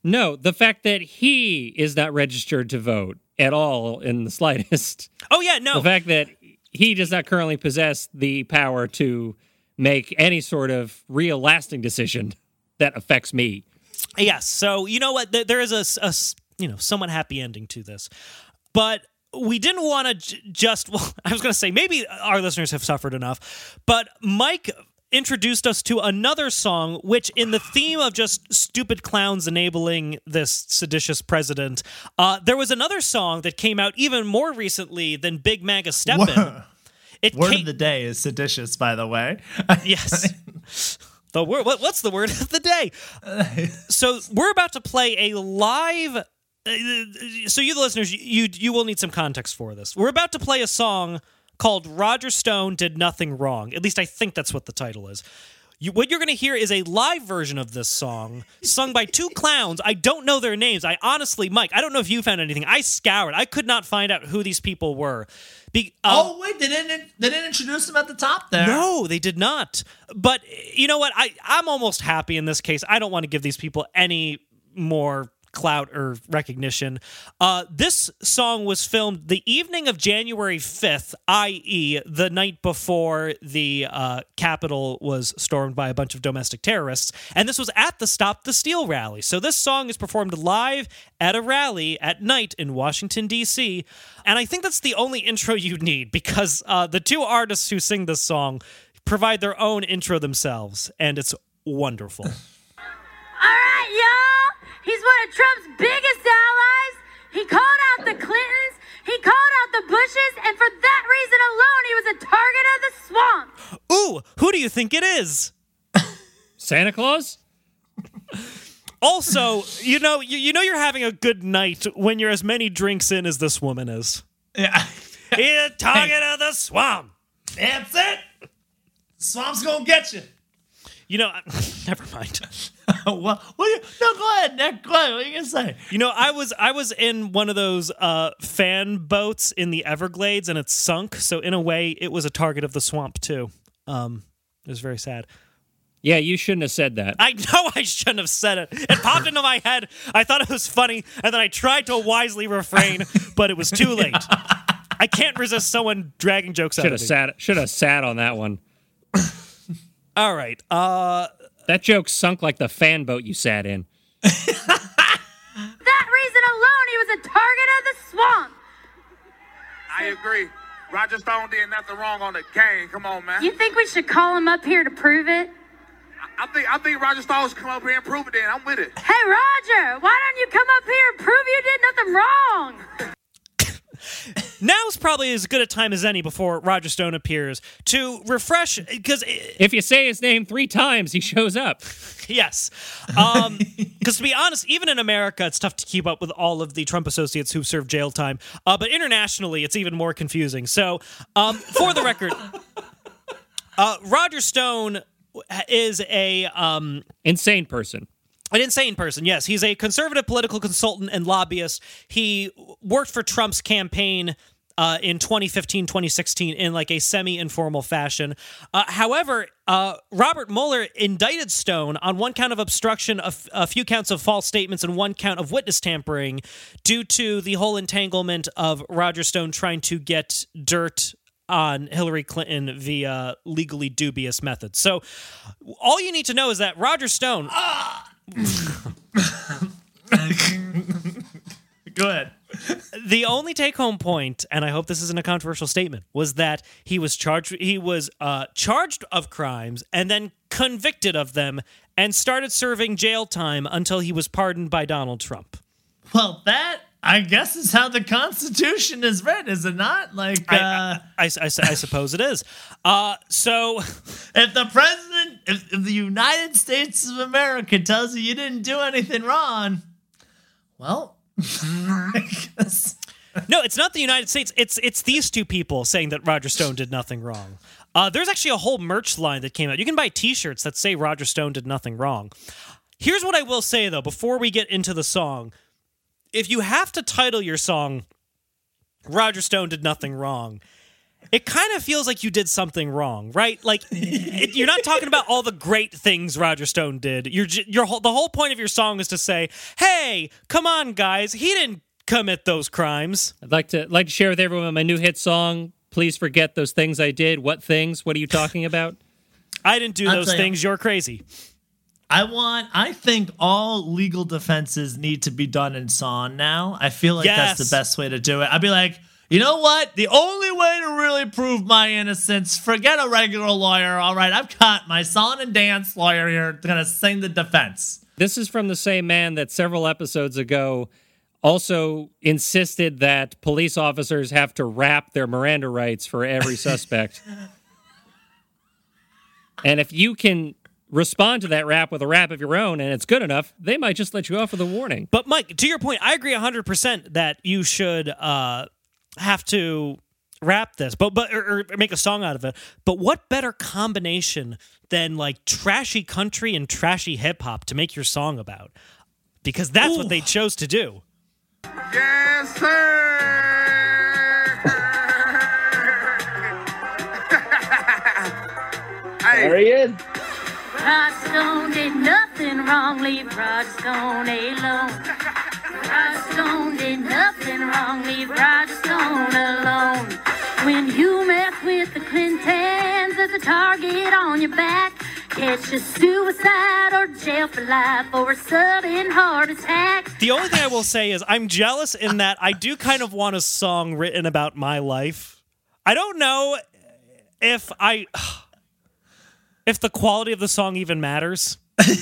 No, the fact that he is not registered to vote at all in the slightest. Oh, yeah, no. The fact that he does not currently possess the power to... make any sort of real lasting decision that affects me. Yes, so you know what? There is a, a you know somewhat happy ending to this, but we didn't want to j- just. Well, I was going to say maybe our listeners have suffered enough, but Mike introduced us to another song, which in the theme of just stupid clowns enabling this seditious president, uh, there was another song that came out even more recently than Big MAGA Steppin'. It word came- of the day is seditious, by the way. Yes. The word. What, what's the word of the day? So we're about to play a live... Uh, so you, the listeners, you you will need some context for this. We're about to play a song called Roger Stone Did Nothing Wrong. At least I think that's what the title is. You, what you're going to hear is a live version of this song sung by two clowns. I don't know their names. I honestly, Mike, I don't know if you found anything. I scoured. I could not find out who these people were. Be, um, oh, wait, they didn't they didn't introduce them at the top there. No, they did not. But you know what? I, I'm almost happy in this case. I don't want to give these people any more clout or recognition. Uh, this song was filmed the evening of January fifth, that is the night before the uh, Capitol was stormed by a bunch of domestic terrorists. And this was at the Stop the Steal rally. So this song is performed live at a rally at night in Washington, D C. And I think that's the only intro you need, because uh, the two artists who sing this song provide their own intro themselves. And it's wonderful. All right, y'all. He's one of Trump's biggest allies. He called out the Clintons. He called out the Bushes. And for that reason alone, he was a target of the swamp. Ooh, who do you think it is? Santa Claus? Also, you know, you, you know you're having a good night when you're as many drinks in as this woman is. Yeah. He's a target hey. of the swamp. That's it. Swamp's gonna get you. You know, I, never mind. What? What you, no, go ahead, Nick. Go ahead. What are you gonna say? You know, I was I was in one of those uh, fan boats in the Everglades, and it sunk. So in a way, it was a target of the swamp too. Um, it was very sad. Yeah, you shouldn't have said that. I know I shouldn't have said it. It popped into my head. I thought it was funny, and then I tried to wisely refrain, but it was too late. I can't resist someone dragging jokes out of me. Sat, should have sat on that one. All right. Uh, that joke sunk like the fan boat you sat in. That reason alone, he was a target of the swamp. I agree. Roger Stone did nothing wrong on the gang. Come on, man. You think we should call him up here to prove it? I, I think I think Roger Stone should come up here and prove it then. I'm with it. Hey, Roger, why don't you come up here and prove you did nothing wrong? Now's probably as good a time as any before Roger Stone appears to refresh, because if you say his name three times, he shows up. Yes. Because um, to be honest, even in America, it's tough to keep up with all of the Trump associates who serve jail time. Uh, but internationally, it's even more confusing. So um, for the record, uh, Roger Stone is a... Um, insane person. An insane person, yes. He's a conservative political consultant and lobbyist. He worked for Trump's campaign uh, in twenty fifteen, twenty sixteen in like a semi-informal fashion. Uh, however, uh, Robert Mueller indicted Stone on one count of obstruction, a, f- a few counts of false statements, and one count of witness tampering due to the whole entanglement of Roger Stone trying to get dirt on Hillary Clinton via legally dubious methods. So all you need to know is that Roger Stone... Uh- Go ahead. The only take-home point, and I hope this isn't a controversial statement, was that he was charged. He was uh, charged of crimes and then convicted of them, and started serving jail time until he was pardoned by Donald Trump. Well, that I guess is how the Constitution is read, is it not? Like, uh... I, I, I, I, I suppose it is. Uh, so, if the president, if, if the United States of America tells you you didn't do anything wrong, well, I guess. No, it's not the United States. It's it's these two people saying that Roger Stone did nothing wrong. Uh, there's actually a whole merch line that came out. You can buy T-shirts that say Roger Stone did nothing wrong. Here's what I will say though, before we get into the song. If you have to title your song, Roger Stone Did Nothing Wrong, it kind of feels like you did something wrong, right? Like, it, you're not talking about all the great things Roger Stone did. You're, you're, the whole point of your song is to say, hey, come on, guys, he didn't commit those crimes. I'd like to like to share with everyone my new hit song, Please Forget Those Things I Did. What things? What are you talking about? I didn't do those things. You're crazy. I want, I think all legal defenses need to be done in song now. I feel like yes. that's the best way to do it. I'd be like, you know what? The only way to really prove my innocence, forget a regular lawyer. All right, I've got my song and dance lawyer here going to sing the defense. This is from the same man that several episodes ago also insisted that police officers have to rap their Miranda rights for every suspect. And if you can respond to that rap with a rap of your own, and it's good enough, they might just let you off with a warning. But Mike, to your point, I agree one hundred percent that you should uh, have to rap this, but but or, or make a song out of it. But what better combination than like trashy country and trashy hip hop to make your song about? Because that's Ooh. what they chose to do. Yes, sir. There he is. Rod Stone did nothing wrong, leave Rod Stone alone. Stone did nothing wrong, leave Roger Stone alone. When you mess with the Clintons, there's a target on your back. Catch a suicide or jail for life or a sudden heart attack. The only thing I will say is I'm jealous in that I do kind of want a song written about my life. I don't know if I... if the quality of the song even matters. Song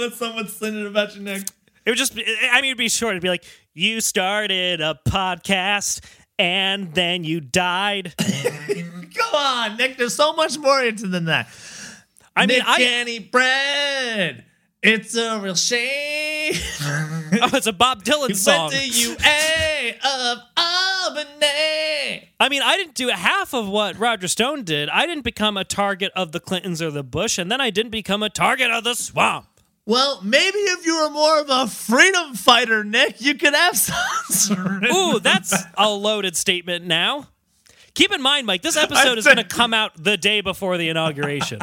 that someone's singing about your neck. It would just be, I mean, it'd be short. It'd be like, you started a podcast and then you died. Come on, Nick. There's so much more into than that. I Nick mean, I can't eat bread. It's a real shame. Oh, it's a Bob Dylan song. Went to U A of Albany. I mean, I didn't do half of what Roger Stone did. I didn't become a target of the Clintons or the Bush, and then I didn't become a target of the swamp. Well, maybe if you were more of a freedom fighter, Nick, you could have some. Ooh, that's a loaded statement now. Keep in mind, Mike, this episode think... is going to come out the day before the inauguration.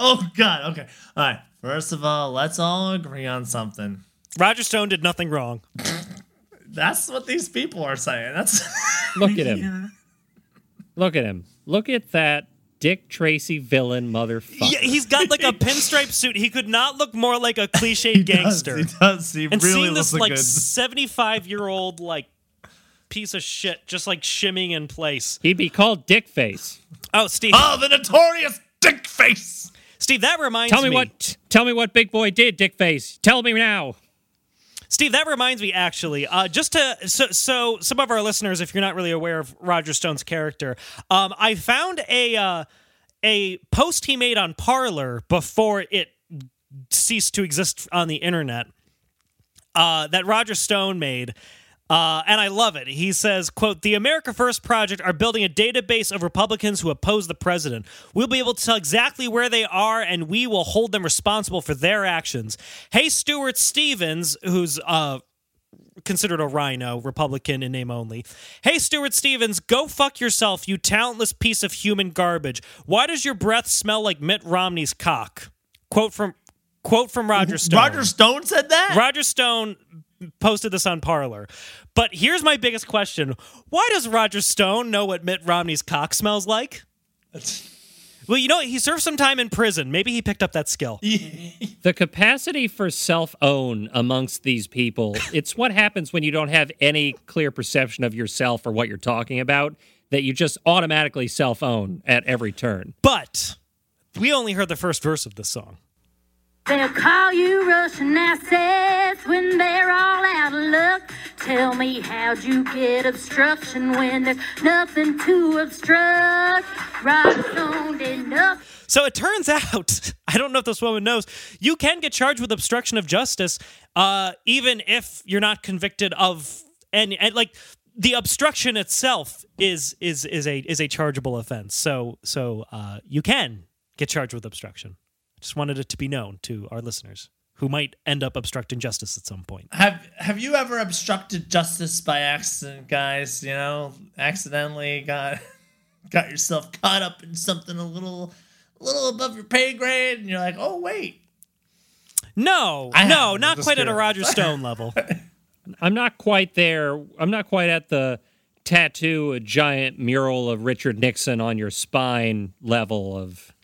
Oh, God. Okay. All right. First of all, let's all agree on something. Roger Stone did nothing wrong. That's what these people are saying. That's Look at him. Yeah. Look at him. Look at that Dick Tracy villain motherfucker. Yeah, he's got like a pinstripe suit. He could not look more like a cliched he gangster. Does, he does. He and really looks like good. seventy-five-year-old like piece of shit just like shimmying in place. He'd be called Dick Face. Oh, Steve. Oh, the notorious Dick Face. Steve, that reminds tell me, me what tell me what Big Boy did, Dick Face. Tell me now. Steve, that reminds me, actually, uh, just to so, so some of our listeners, if you're not really aware of Roger Stone's character, um, I found a uh, a post he made on Parler before it ceased to exist on the internet uh, that Roger Stone made. Uh, and I love it. He says, quote, the America First Project are building a database of Republicans who oppose the president. We'll be able to tell exactly where they are, and we will hold them responsible for their actions. Hey, Stuart Stevens, who's uh, considered a rhino, Republican in name only. Hey, Stuart Stevens, go fuck yourself, you talentless piece of human garbage. Why does your breath smell like Mitt Romney's cock? Quote from, quote from Roger Stone. Roger Stone said that? Roger Stone... posted this on Parler. But here's my biggest question. Why does Roger Stone know what Mitt Romney's cock smells like? Well, you know, he served some time in prison. Maybe he picked up that skill. The capacity for self-own amongst these people, it's what happens when you don't have any clear perception of yourself or what you're talking about, that you just automatically self-own at every turn. But we only heard the first verse of this song. They'll call you Russian assets when they're all out of luck. Tell me how'd you get obstruction when there's nothing to obstruct. Roger Stone did nothing. So it turns out, I don't know if this woman knows, you can get charged with obstruction of justice uh, even if you're not convicted of any, and like the obstruction itself is is is a is a chargeable offense. So so uh, you can get charged with obstruction. Just wanted it to be known to our listeners who might end up obstructing justice at some point. Have Have you ever obstructed justice by accident, guys? You know, accidentally got got yourself caught up in something a little a little above your pay grade, and you're like, oh wait, no, I no, not quite kidding. At a Roger Stone level. I'm not quite there. I'm not quite at the tattoo a giant mural of Richard Nixon on your spine level of.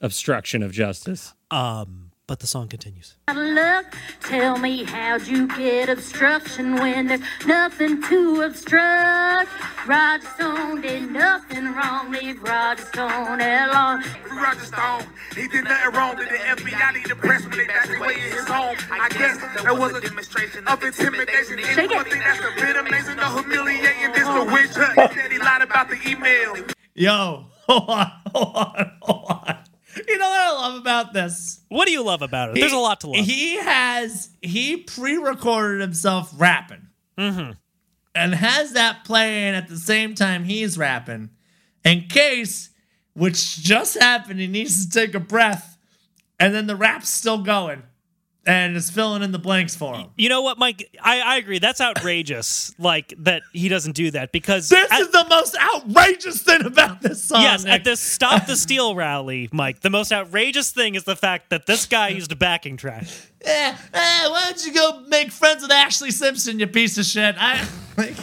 Obstruction of justice. Um, but the song continues. Look, tell me how'd you get obstruction when there's nothing to obstruct. Roger Stone did nothing wrong. Leave Roger Stone alone. Roger Stone, he did nothing wrong to the F B I. Need to press when they back away in his home. I guess there was a demonstration of intimidation. And one thing that's a bit amazing, the humiliating, this the witch hunt. He said he lied about the email. Yo, hold on, hold on, hold on. You know what I love about this? What do you love about it? He, There's a lot to love. He has, he pre-recorded himself rapping. Mm-hmm. And has that playing at the same time he's rapping. In case, which just happened, he needs to take a breath, and then the rap's still going. and is filling in the blanks for him. You know what, Mike? I, I agree. That's outrageous, like, that he doesn't do that, because... This at, is the most outrageous thing about this song. Yes, Nick. At this Stop the Steal rally, Mike, the most outrageous thing is the fact that this guy used a backing track. Yeah, hey, why don't you go make friends with Ashley Simpson, you piece of shit? I... Like,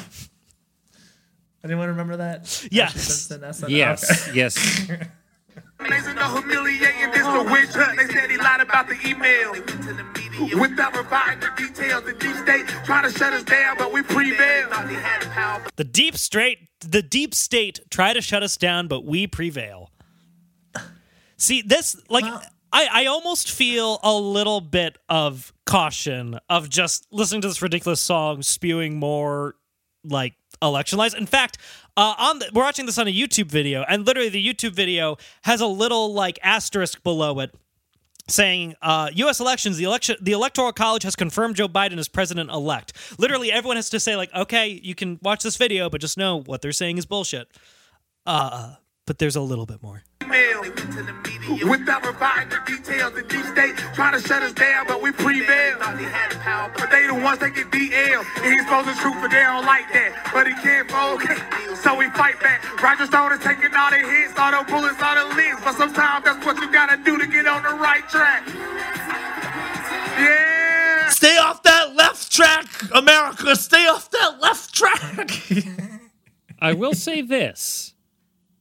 anyone remember that? Yes. Simpson, yes, okay. Yes. Isn't no humiliating this the winter? They said he lied about the email. Without providing the details, the deep state trying to shut us down, but we prevailed. The deep straight, the deep state try to shut us down, but we prevail. See, this, like, wow. I, I almost feel a little bit of caution of just listening to this ridiculous song spewing more, like, election lies. In fact, Uh, on the, we're watching this on a YouTube video, and literally the YouTube video has a little like asterisk below it saying, uh, U S elections, the election, the Electoral College has confirmed Joe Biden as president-elect. Literally everyone has to say, like, okay, you can watch this video, but just know what they're saying is bullshit. Uh, but there's a little bit more. Without providing the details, the deep state trying to shut us down, but we prevailed. But they the ones that get D L, and he's supposed to shoot, but they don't like that. But he can't fold, so we fight back. Roger Stone is taking all the hits, all the bullets, all the leads, but sometimes that's what you gotta do to get on the right track. Yeah. Stay off that left track, America. Stay off that left track. I will say this.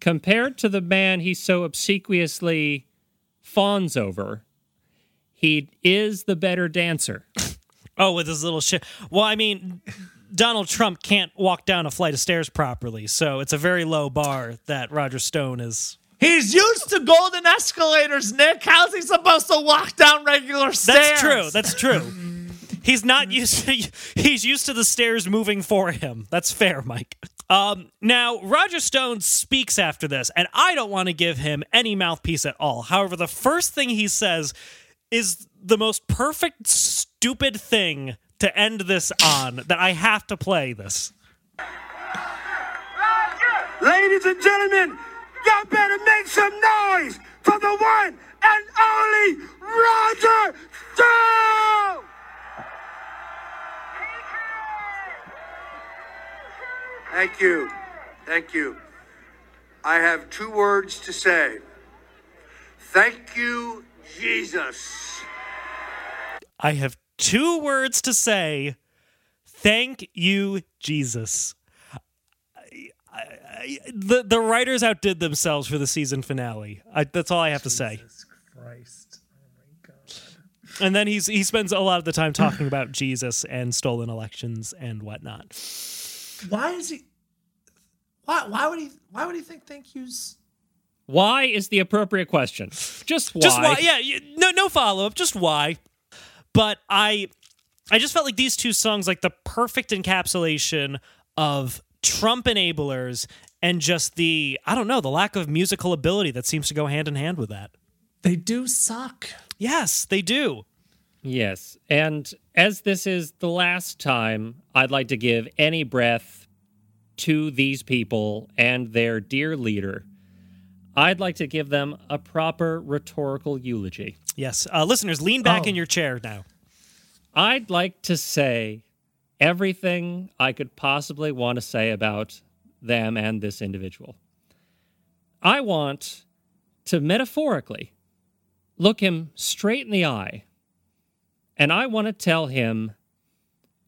Compared to the man he so obsequiously fawns over, he is the better dancer. Oh, with his little shit. Well, I mean, Donald Trump can't walk down a flight of stairs properly, so it's a very low bar that Roger Stone is... He's used to golden escalators, Nick. How's he supposed to walk down regular stairs? That's true, that's true. He's not used to, he's used to the stairs moving for him. That's fair, Mike. Um, now, Roger Stone speaks after this, and I don't want to give him any mouthpiece at all. However, the first thing he says is the most perfect, stupid thing to end this on, that I have to play this. Roger! Ladies and gentlemen, y'all better make some noise for the one and only Roger Stone! Thank you. Thank you. I have two words to say. Thank you, Jesus. I have two words to say. Thank you, Jesus. I, I, I, the, the writers outdid themselves for the season finale. I, that's all I have Jesus to say. Jesus Christ. Oh, my God. And then he's he spends a lot of the time talking about Jesus and stolen elections and whatnot. Why is he? Why? Why would he? Why would he think thank yous? Why is the appropriate question? Just why? Just why? Yeah. You, no. No follow up. Just why? But I, I just felt like these two songs, like the perfect encapsulation of Trump enablers and just the I don't know the lack of musical ability that seems to go hand in hand with that. They do suck. Yes, they do. Yes, and as this is the last time, I'd like to give any breath to these people and their dear leader. I'd like to give them a proper rhetorical eulogy. Yes, uh, listeners, lean back oh. in your chair now. I'd like to say everything I could possibly want to say about them and this individual. I want to metaphorically look him straight in the eye. And I want to tell him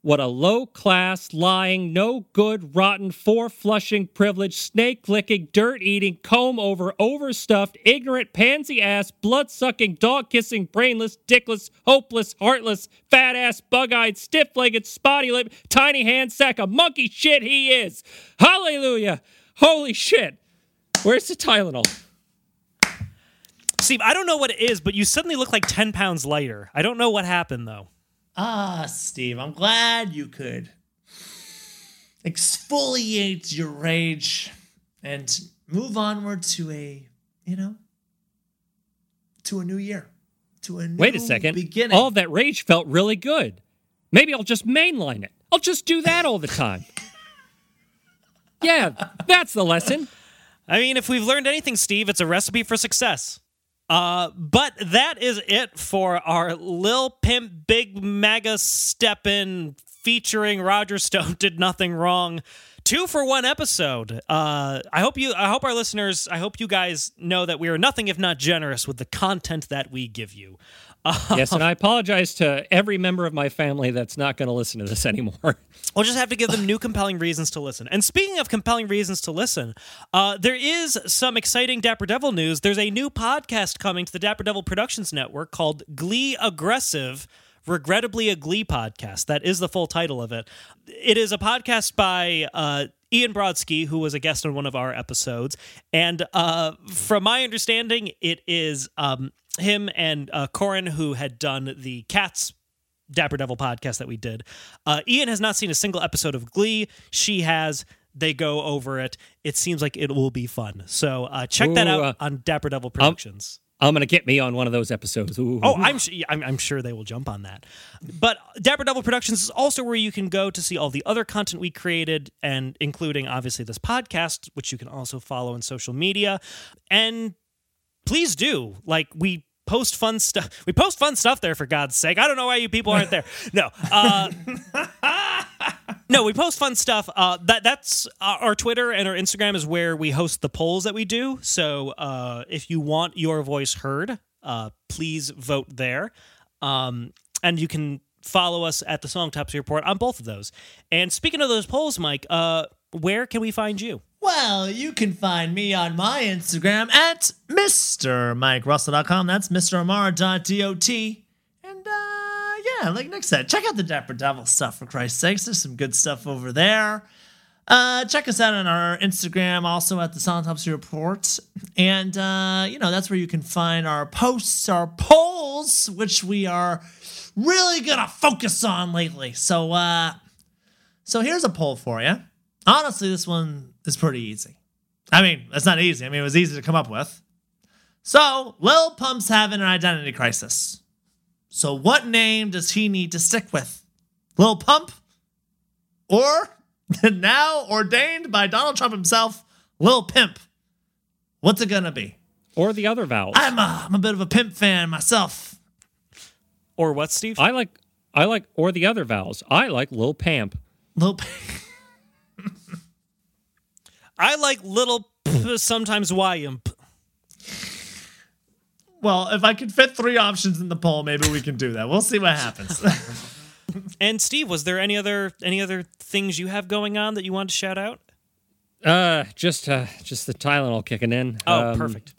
what a low-class, lying, no-good, rotten, four-flushing, privileged, snake-licking, dirt-eating, comb-over, overstuffed, ignorant, pansy-ass, blood-sucking, dog-kissing, brainless, dickless, hopeless, heartless, fat-ass, bug-eyed, stiff-legged, spotty-lipped, tiny-hand sack of monkey shit he is! Hallelujah! Holy shit! Where's the Tylenol? Steve, I don't know what it is, but you suddenly look like ten pounds lighter. I don't know what happened, though. Ah, Steve, I'm glad you could exfoliate your rage and move onward to a, you know, to a new year, to a new Wait a second. Beginning. All that rage felt really good. Maybe I'll just mainline it. I'll just do that all the time. Yeah, that's the lesson. I mean, if we've learned anything, Steve, it's a recipe for success. Uh, but that is it for our Lil Pimp Big MAGA Steppin' featuring Roger Stone Did Nothing Wrong. Two for one episode. Uh, I hope you. I hope our listeners. I hope you guys know that we are nothing if not generous with the content that we give you. Um, yes, and I apologize to every member of my family that's not going to listen to this anymore. We'll just have to give them new compelling reasons to listen. And speaking of compelling reasons to listen, uh, there is some exciting Dapper Devil news. There's a new podcast coming to the Dapper Devil Productions Network called Glee Aggressive. Regrettably a Glee Podcast. That is the full title of it. It is a podcast by uh, Ian Brodsky, who was a guest on one of our episodes. And uh, from my understanding, it is um, him and uh, Corin, who had done the Cats Dapper Devil podcast that we did. Uh, Ian has not seen a single episode of Glee. She has. They go over it. It seems like it will be fun. So uh, check Ooh, that out uh, on Dapper Devil Productions. Um- I'm going to get me on one of those episodes. Ooh. Oh, I'm, sh- I'm I'm sure they will jump on that. But Dapper Devil Productions is also where you can go to see all the other content we created, and including, obviously, this podcast, which you can also follow on social media. And please do. Like, we post fun stuff. We post fun stuff there, for God's sake. I don't know why you people aren't there. No. Uh, no, we post fun stuff. Uh, that that's uh, our Twitter and our Instagram is where we host the polls that we do. So uh, if you want your voice heard, uh, please vote there. Um, and you can follow us at the Songtopsy Report on both of those. And speaking of those polls, Mike, uh, where can we find you? Well, you can find me on my Instagram at Mister Mike Russell dot com. That's Mister Amara dot dot. And, uh, yeah, like Nick said, check out the Dapper Devil stuff, for Christ's sakes. There's some good stuff over there. Uh, check us out on our Instagram, also at the Songtopsy Report. And, uh, you know, that's where you can find our posts, our polls, which we are really going to focus on lately. So, uh, so here's a poll for you. Honestly, this one is pretty easy. I mean, it's not easy. I mean, it was easy to come up with. So, Lil Pump's having an identity crisis. So what name does he need to stick with? Lil Pump? Or, now ordained by Donald Trump himself, Lil Pimp? What's it gonna be? Or the other vowels. I'm a, I'm a bit of a Pimp fan myself. Or what, Steve? I like, I like, or the other vowels. I like Lil Pamp. Lil Pamp. I like little p- sometimes Y-imp. Well, if I could fit three options in the poll, maybe we can do that. We'll see what happens. And Steve, was there any other any other things you have going on that you wanted to shout out? Uh, just uh, just the Tylenol kicking in. Oh, um, perfect.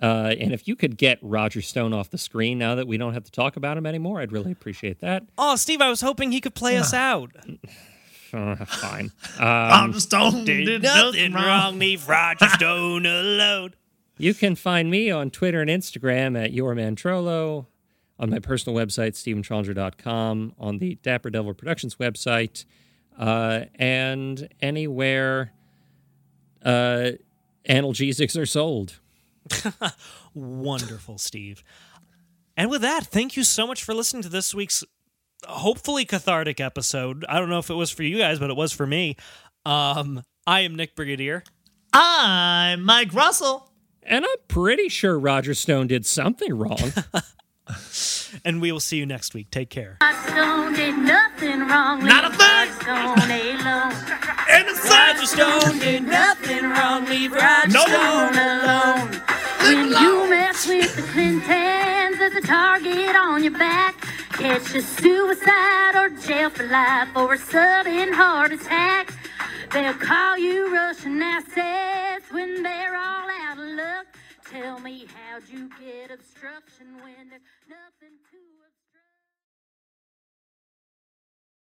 Uh, and if you could get Roger Stone off the screen now that we don't have to talk about him anymore, I'd really appreciate that. Oh, Steve, I was hoping he could play us out. Uh, fine. Um, Roger Stone did, did nothing wrong. wrong. Leave Roger Stone alone. You can find me on Twitter and Instagram at YourManTrollo, on my personal website, Steven Trollinger dot com, on the Dapper Devil Productions website, uh, and anywhere uh, analgesics are sold. Wonderful, Steve. And with that, thank you so much for listening to this week's hopefully cathartic episode. I don't know if it was for you guys, but it was for me. Um, I am Nick Brigadier. I'm Mike Russell. And I'm pretty sure Roger Stone did something wrong. And we will see you next week. Take care. Roger Stone did nothing wrong. Not a thing. Roger Stone did nothing wrong. Leave Roger no. Stone alone. When you mess with the Clintons, there's a target on your back. It's just suicide or jail for life or a sudden heart attack. They'll call you Russian assets when they're all out of luck. Tell me how'd you get obstruction when there's nothing to it.